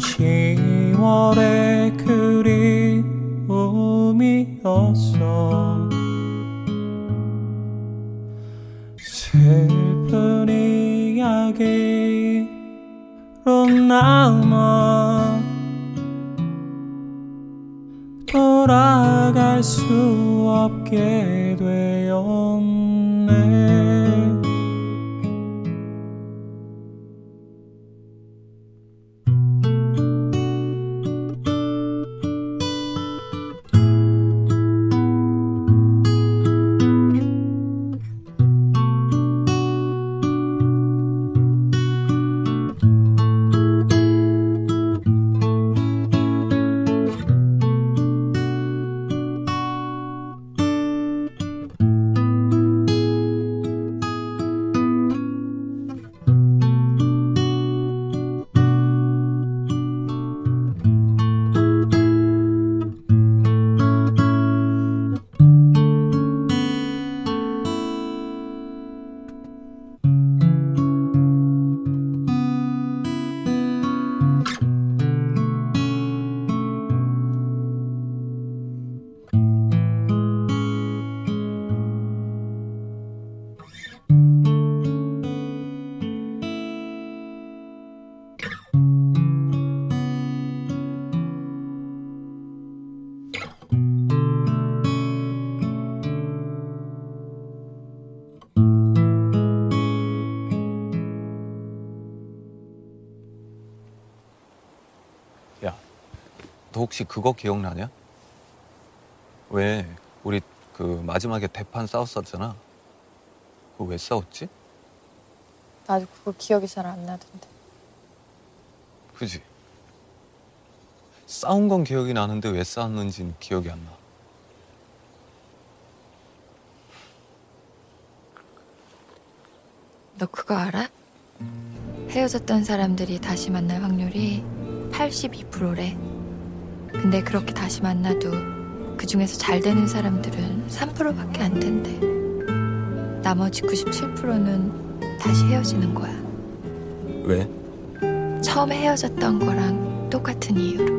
10월의 그리움이었어. 슬픈 이야기로 남아 돌아갈 수 없게 되었네. 혹시 그거 기억나냐? 왜 우리 그 마지막에 대판 싸웠었잖아. 그거 왜 싸웠지? 나도 그거 기억이 잘 안 나던데. 그지? 싸운 건 기억이 나는데 왜 싸웠는지는 기억이 안 나. 너 그거 알아? 헤어졌던 사람들이 다시 만날 확률이 82%래. 근데 그렇게 다시 만나도 그 중에서 잘 되는 사람들은 3%밖에 안 된대. 나머지 97%는 다시 헤어지는 거야. 왜? 처음에 헤어졌던 거랑 똑같은 이유로.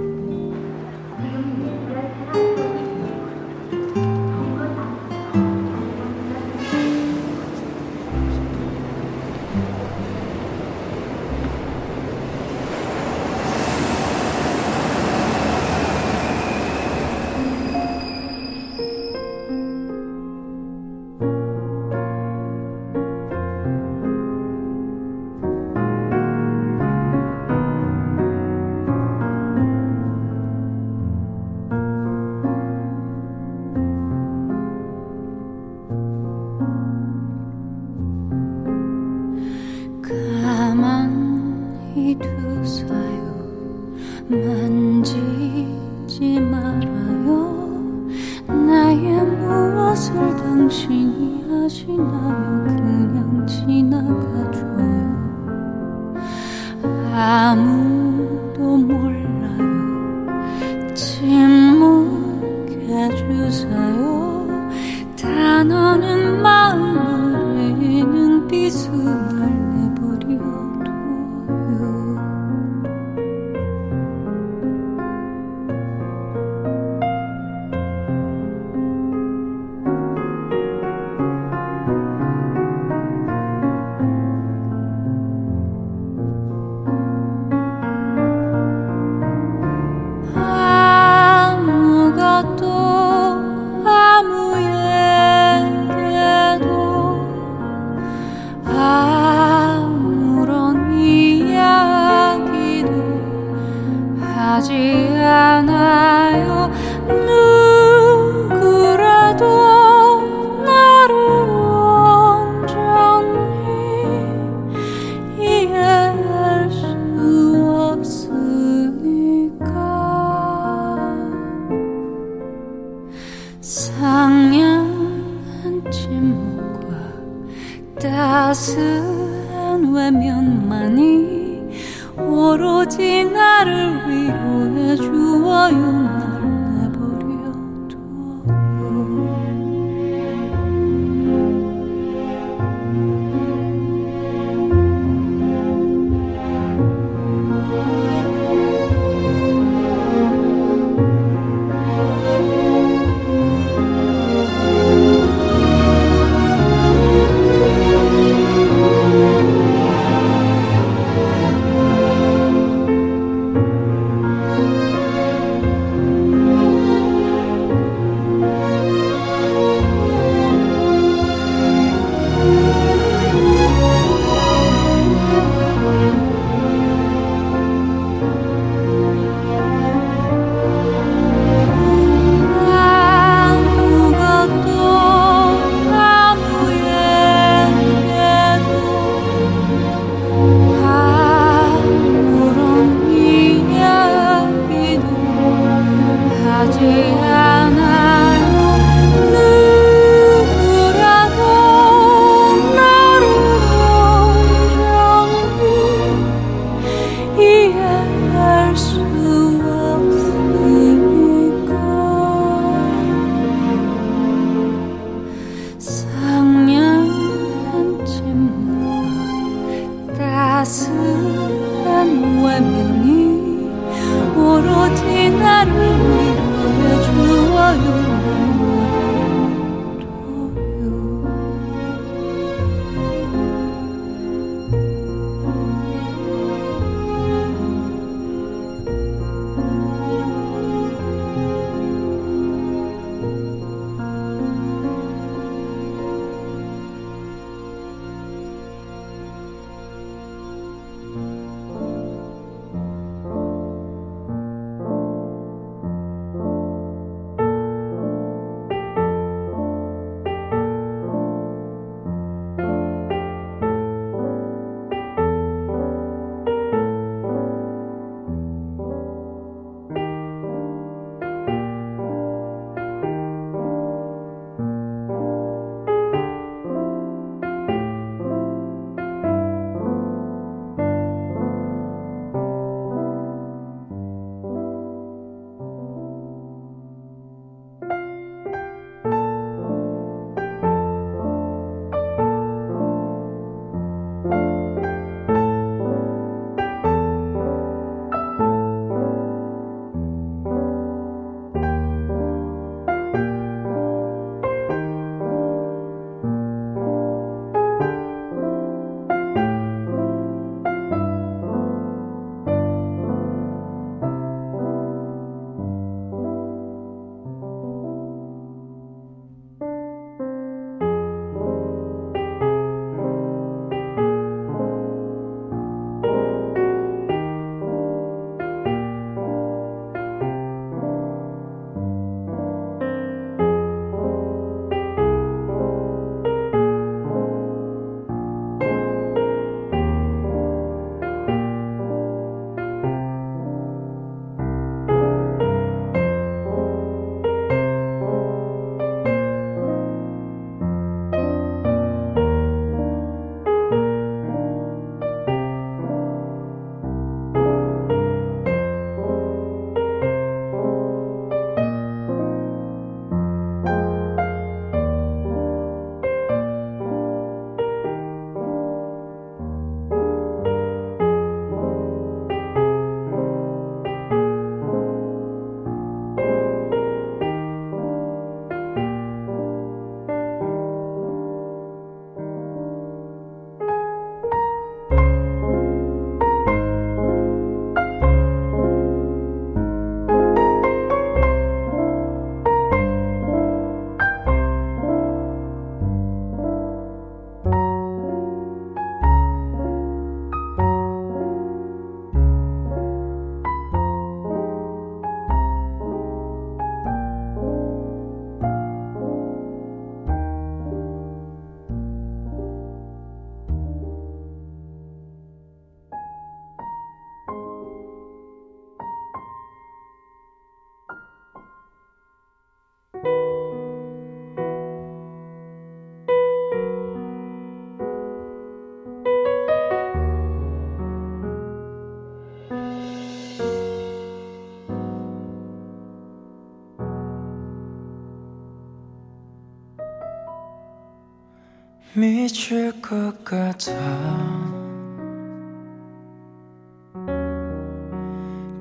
미칠 것 같아.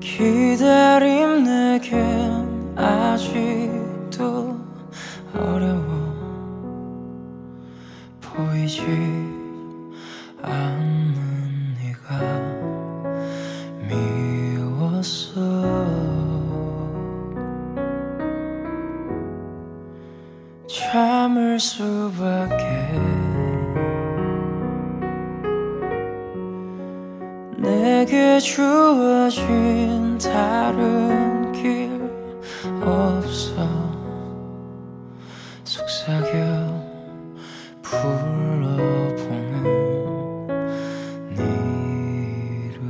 기다림 내겐 아직도 어려워 보이지 않는 네가 미웠어. 참을 수밖에. 내게 주어진 다른 길 없어. 속삭여 불러보는 네 이름.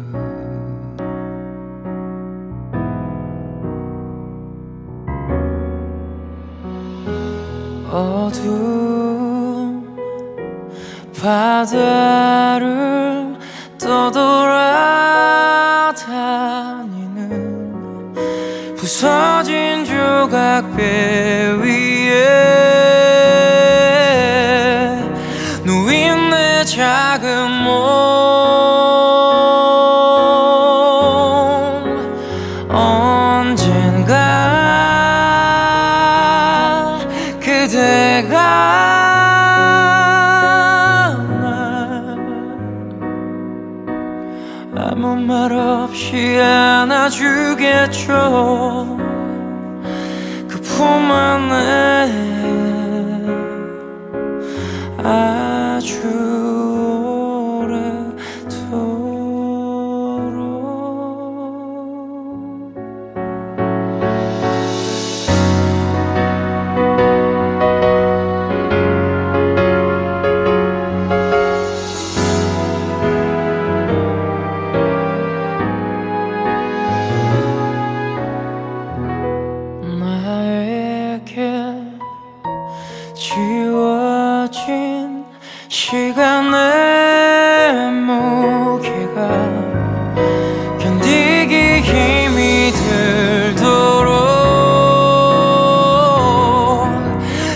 어두운 바다를 떠돌아다니는 부서진 조각배 위에 누인 내 작은 몸. 언젠가 그대가 아무 말 없이 안아주겠죠. 그 품 안에 아주 오래도록. 지워진 시간의 무게가 견디기 힘이 들도록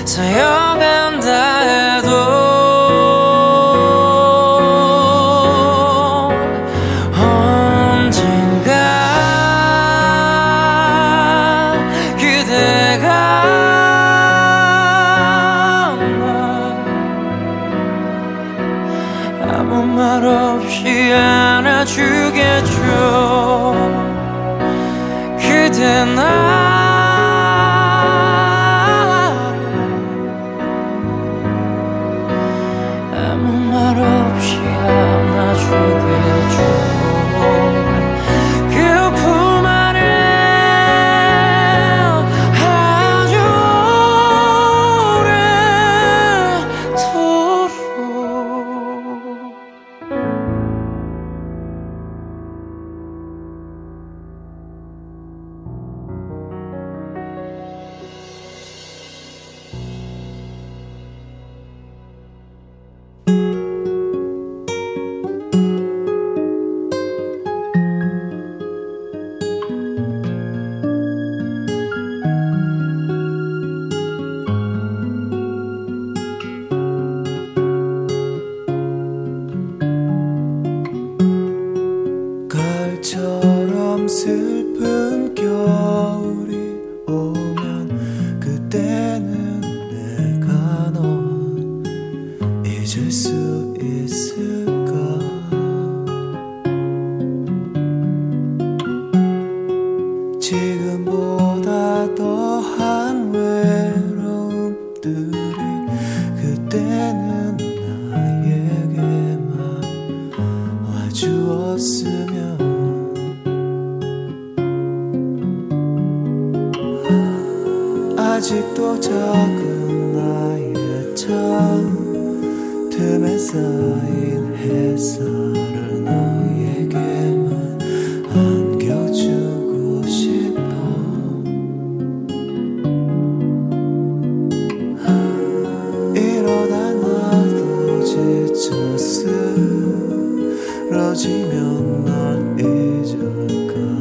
쌓여간다 해도 언젠가 그대가 아무 말 없이 안아주겠죠. 그대 나를 아무 말 없이 안아주겠죠. 슬픈 겨울이 오면 그때는 내가 너와 잊을 수 있을까. 지금보다 더한 외로움들이 그때는 나에게만 와주었으면. 아직도 작은 나의 처음 틈에 쌓인 햇살을 너에게만 안겨주고 싶어. 이러다 나도 지쳐 쓰러지면 널 잊을까.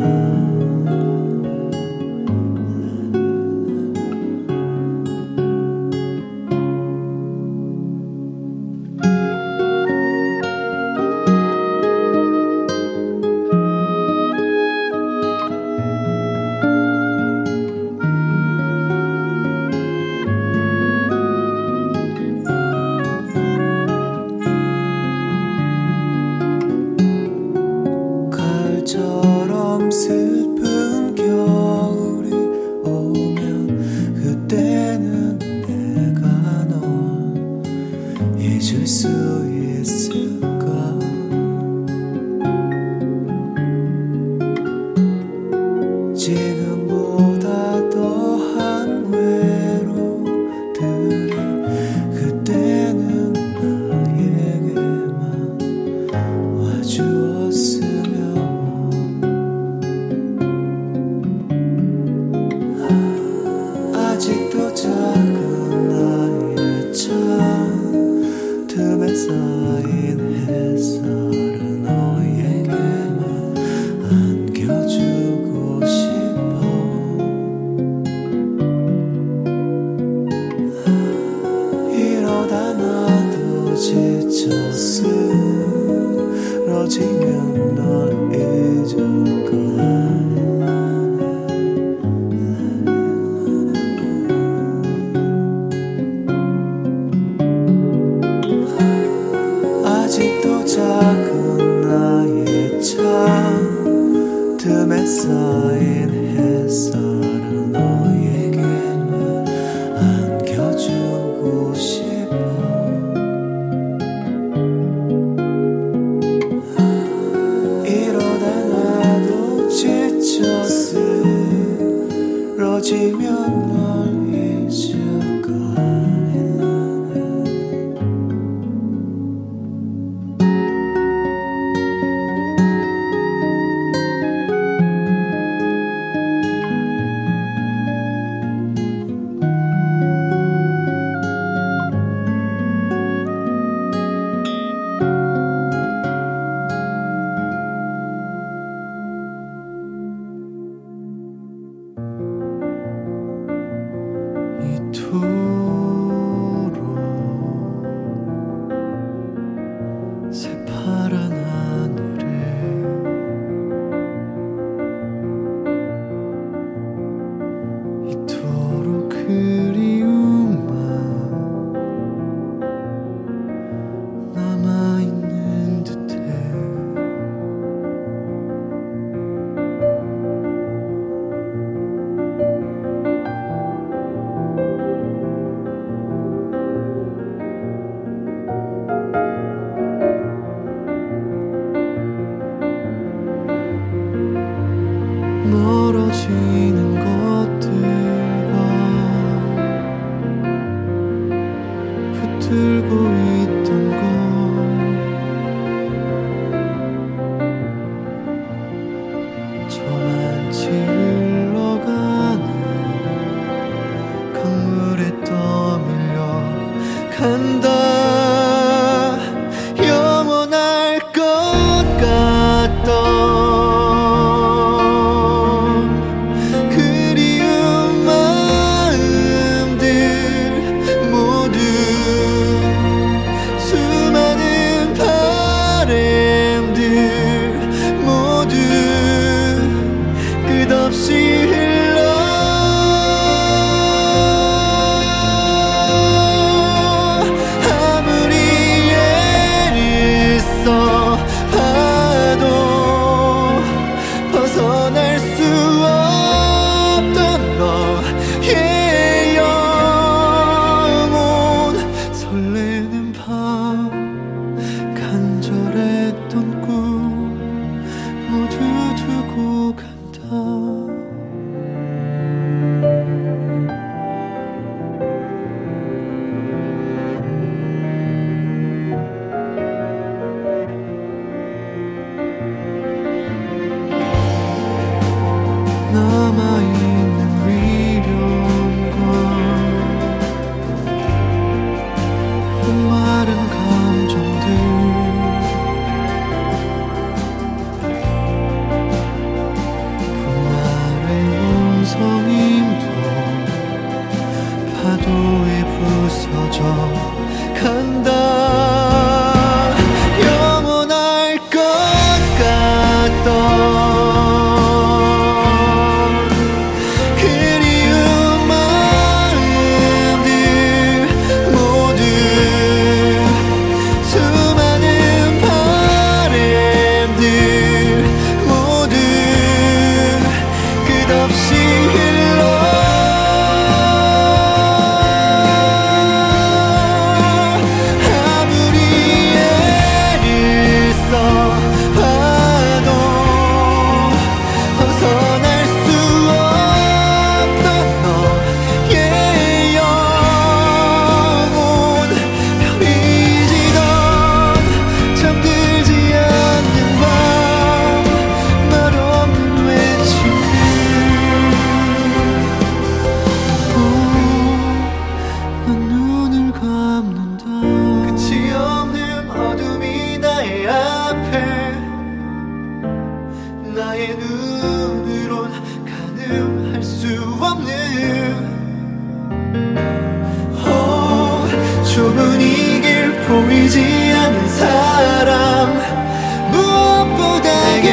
좁은 이 길 보이지 않는 사람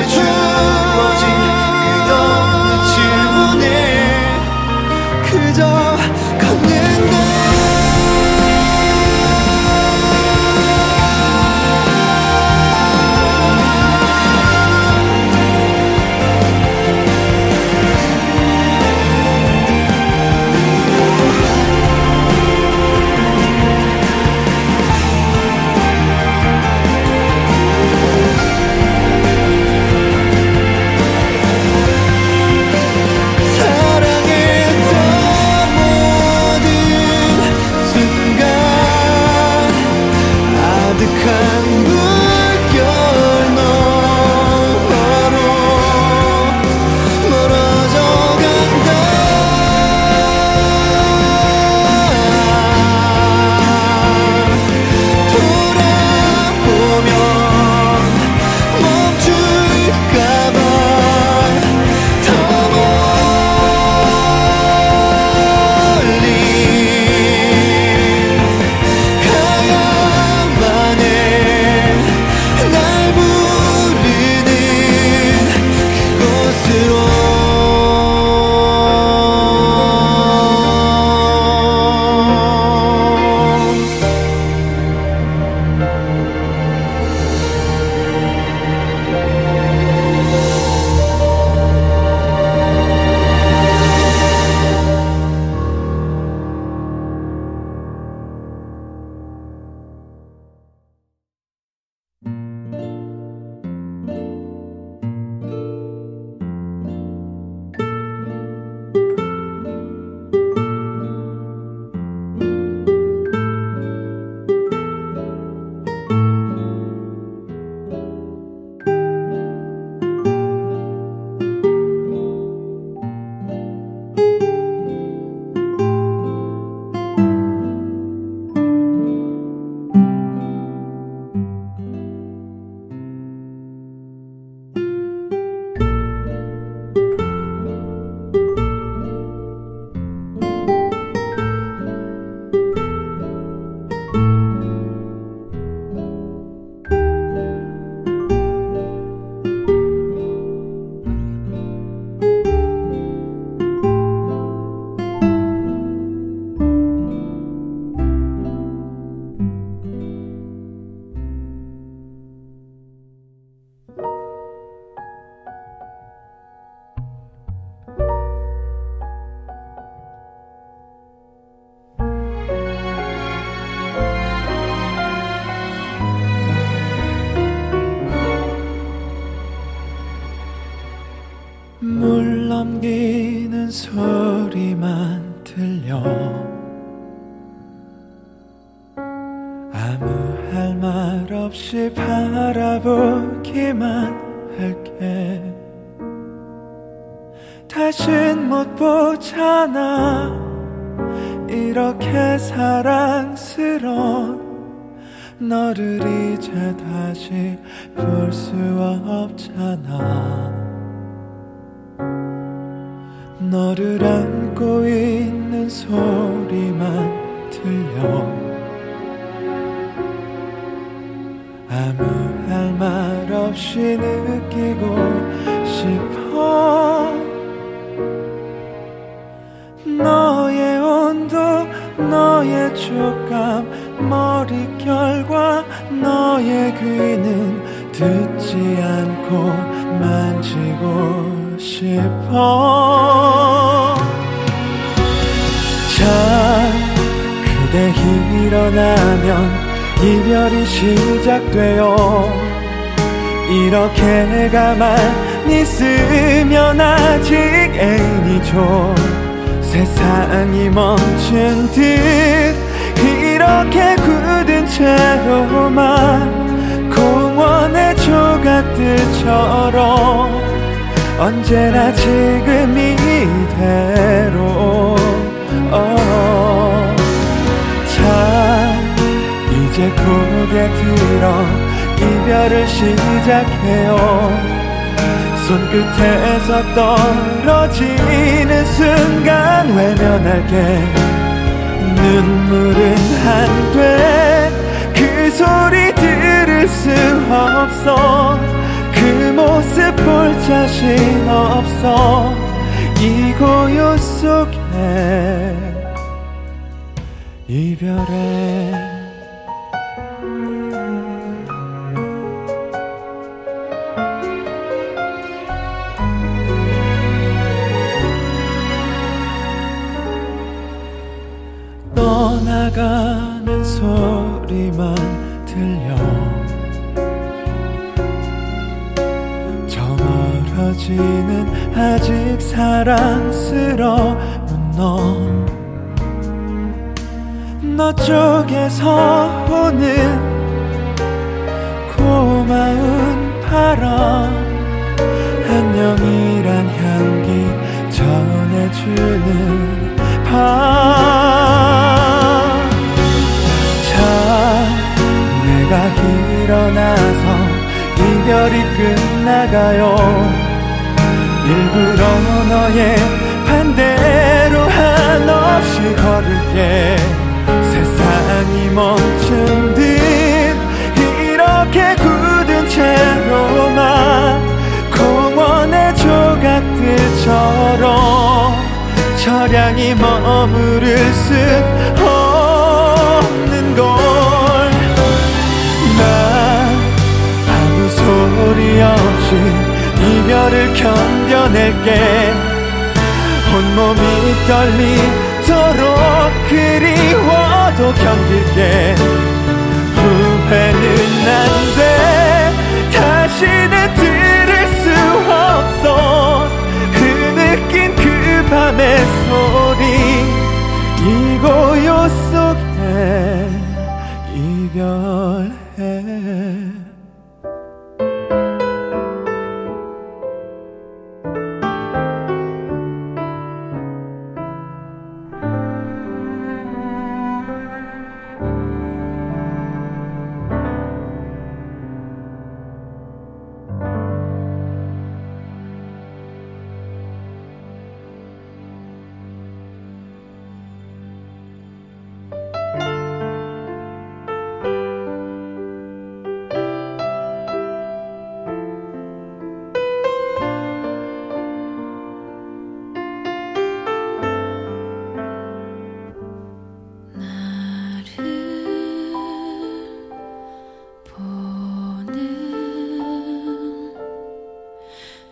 주어진 끝없는 질문에 그저 걷는 날 언제나 지금 이대로 자 이제 고개 들어 이별을 시작해요. 손끝에서 떨어지는 순간 외면할게 눈물은 안 돼. 그 소리 들을 수 없어. 그 모습 자신 없어 이 고요 속에 이별해. 떠나가는 소리만 들려 저 멀어지는 아직 사랑스러운 너 쪽에서 오는 고마운 바람 안녕이란 향기 전해주는 밤 참 내가 일어나서 이별이 끝나가요 일부러 너의 반대로 한없이 걸을게 세상이 멈춘 듯 이렇게 굳은 채로만 공원의 조각들처럼 철양이 머무를 수 없는 걸. 난 아무 소리 없이 이별을 견뎌낼게 온몸이 떨리도록 그리워도 견딜게 후회는 안 돼 다시는 들을 수 없어 흐느낀 그 밤의 소리 이 고요 속에 이별해.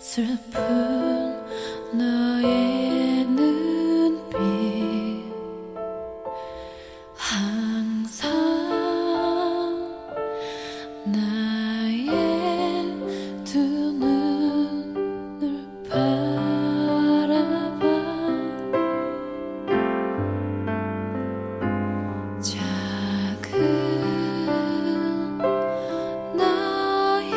슬픈 너의 눈빛 항상 나의 두 눈을 바라봐 작은 나의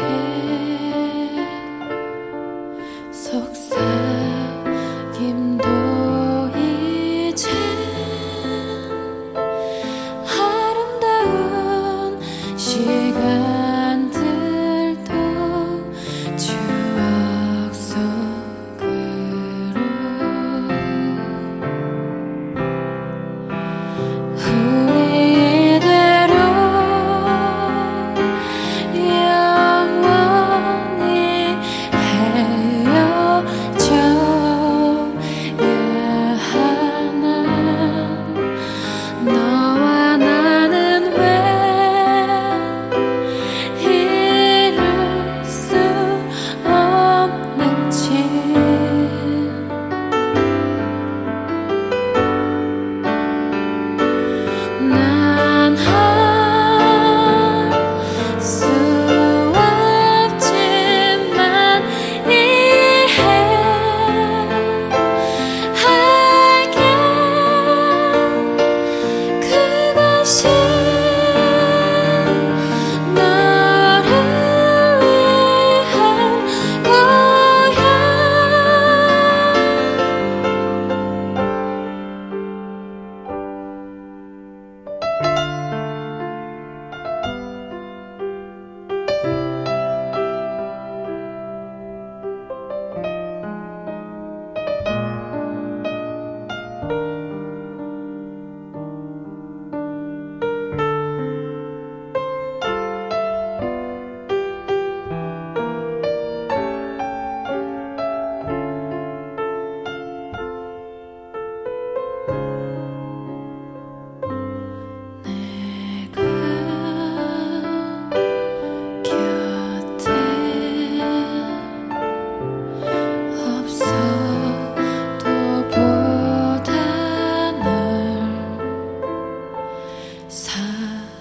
속삭임도 이제 사랑해줄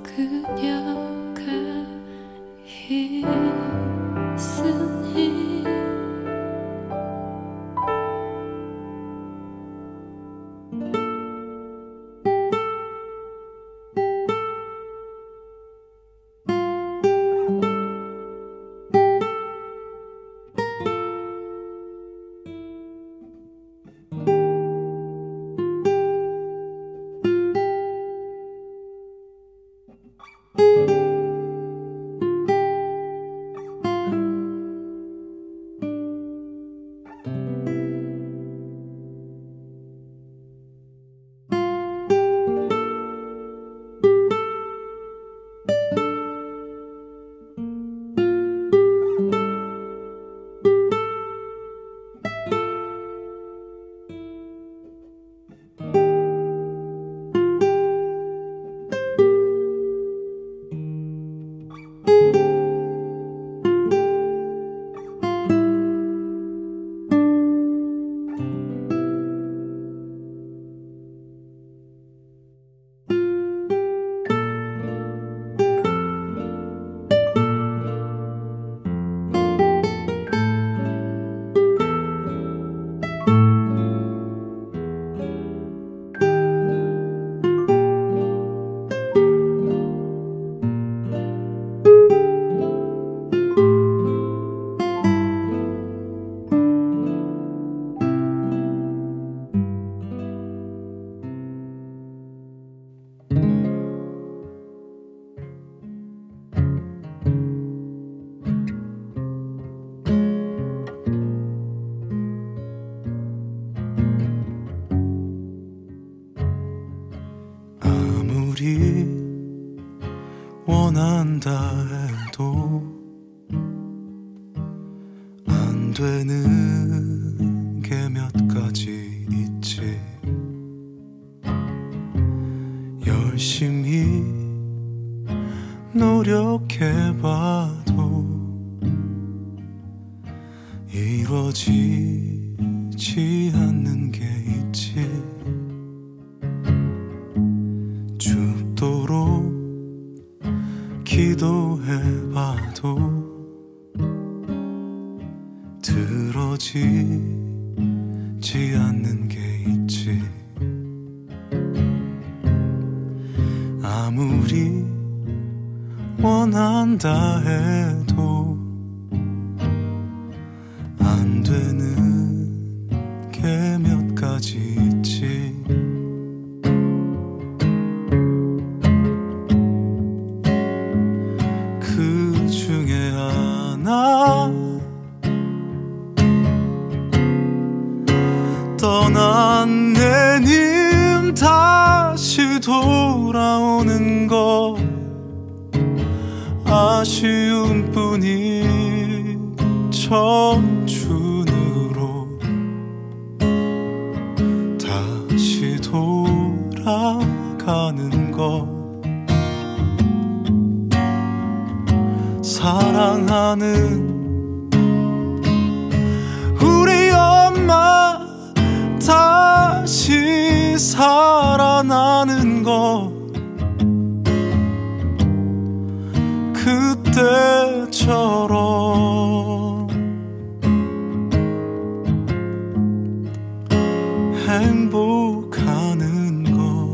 그녀가 있으니 원한다 해도 안 되는 게 몇 가지 있지. 열심히 노력해봐도 이루어지지 않는 게 있지. 죽도록 기도해봐도 들어지지 않는 게 있지. 아무리 원한다 해도 안 되는 게 몇 가지 있지. 떠난 내님 다시 돌아오는 것 아쉬움뿐인 청춘으로 다시 돌아가는 것. 사랑하는 우리 엄마 다시 살아나는 것. 그때처럼 행복하는 것.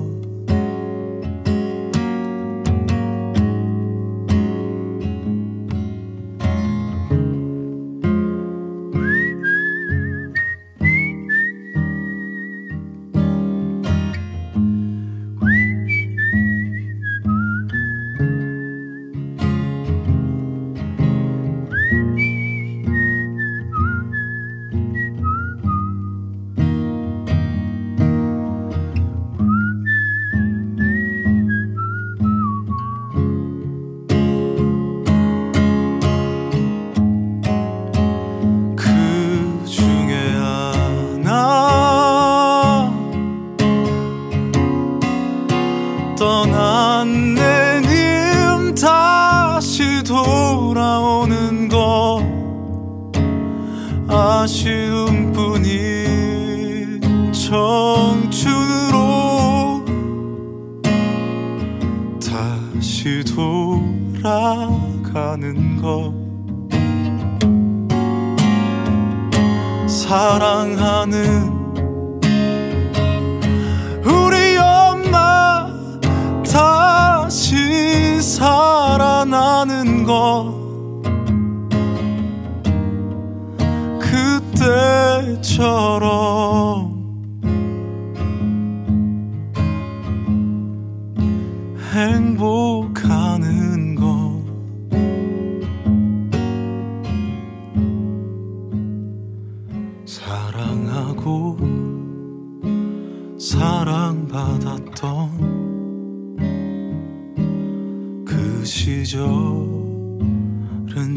사랑하는 우리 엄마 다시 살아나는 것 그때처럼 행복하는 것. 사랑하고 사랑받았던 그 시절은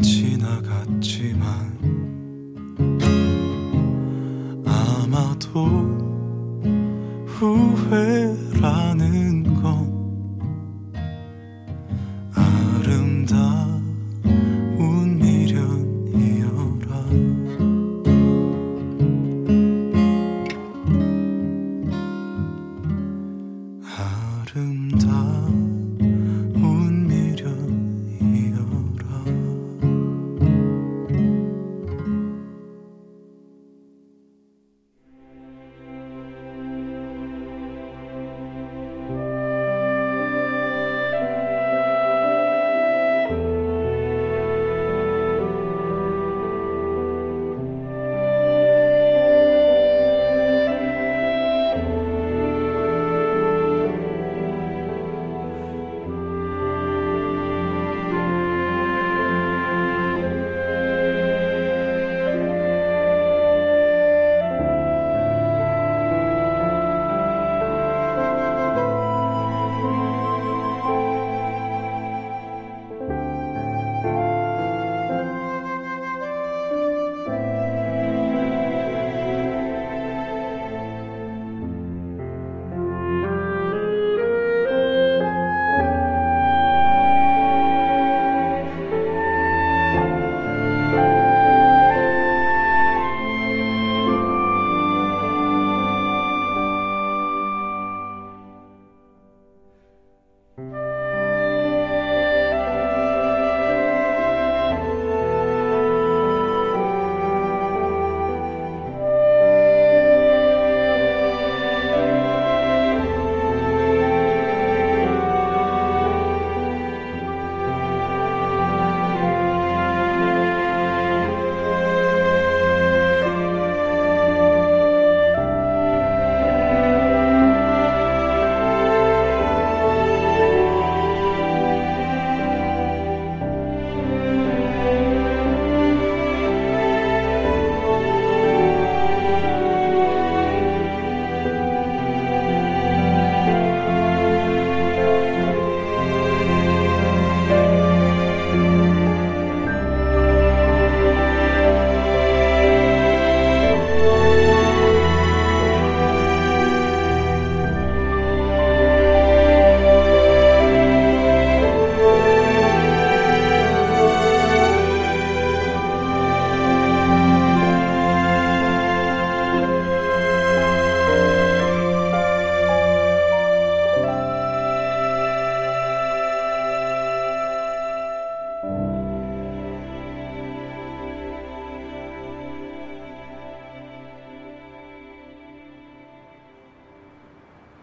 지나갔지만 아마도 후회라는 건 아름다운 미련이여라. 아름다운 미련이여라.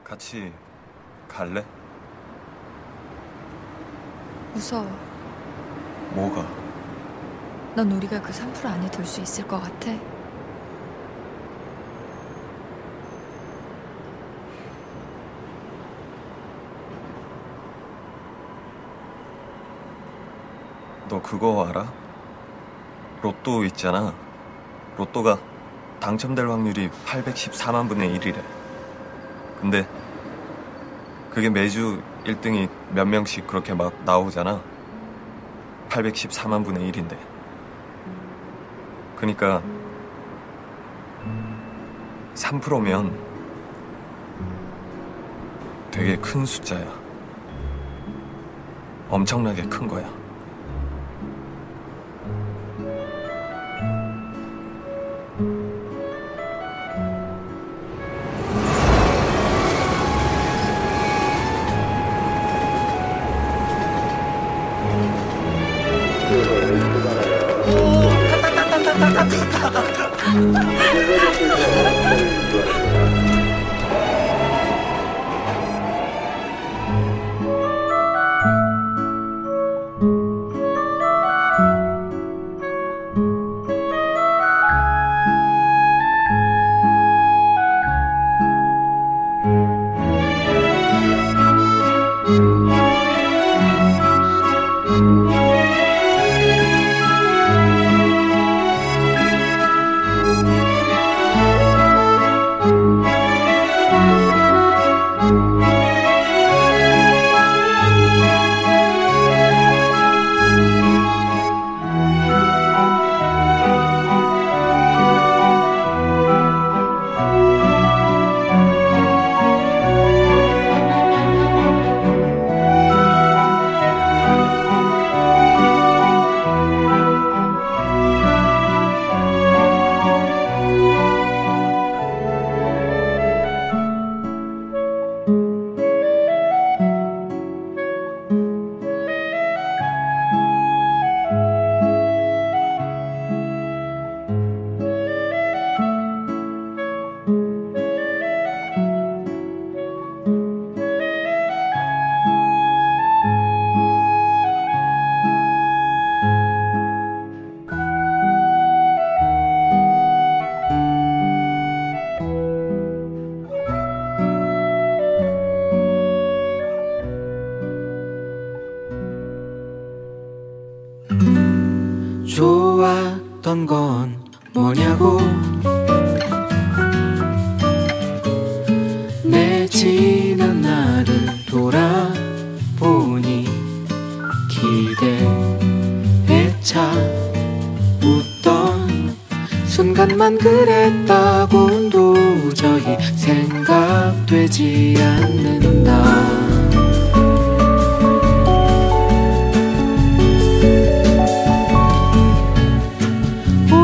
같이 갈래? 무서워. 뭐가? 넌 우리가 그 산불 안에 들 수 있을 것 같아? 너 그거 알아? 로또 있잖아. 로또가 당첨될 확률이 814만 분의 1이래. 근데 그게 매주 1등이 몇 명씩 그렇게 막 나오잖아. 814만 분의 1인데. 그러니까 3%면 되게 큰 숫자야. 엄청나게 큰 거야. 좋았던 건 뭐냐고 내 지난 나를 돌아보니 기대에 차 웃던 순간만 그랬다곤 도저히 생각되지 않는다.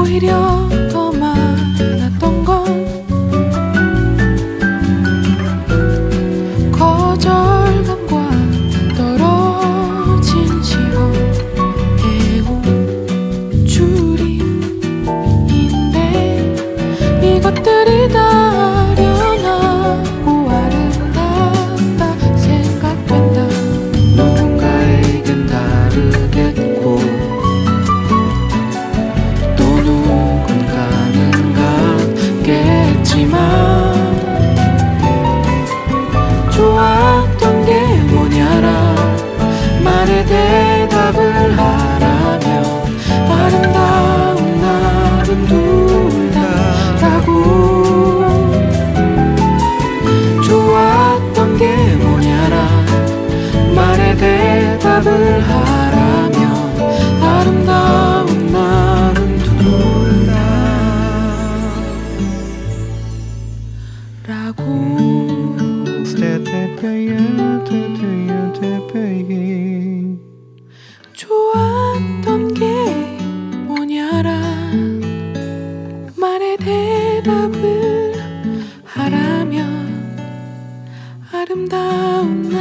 오히려 더 많았던 건 거절감과 떨어진 시험 배운 줄임인데 이것들이 다 아련하고 아름답다 생각된다. 누군가에겐 다르겠고 좋았던 게 뭐냐라 말에 대답을 하라면 아름다운 나름 둘 다라고. 좋았던 게 뭐냐라 말에 대답을 하라면 아름다운 나름 둘 다라고. 좋았던 게 뭐냐라 말에 대답을 하라면 아름다운 날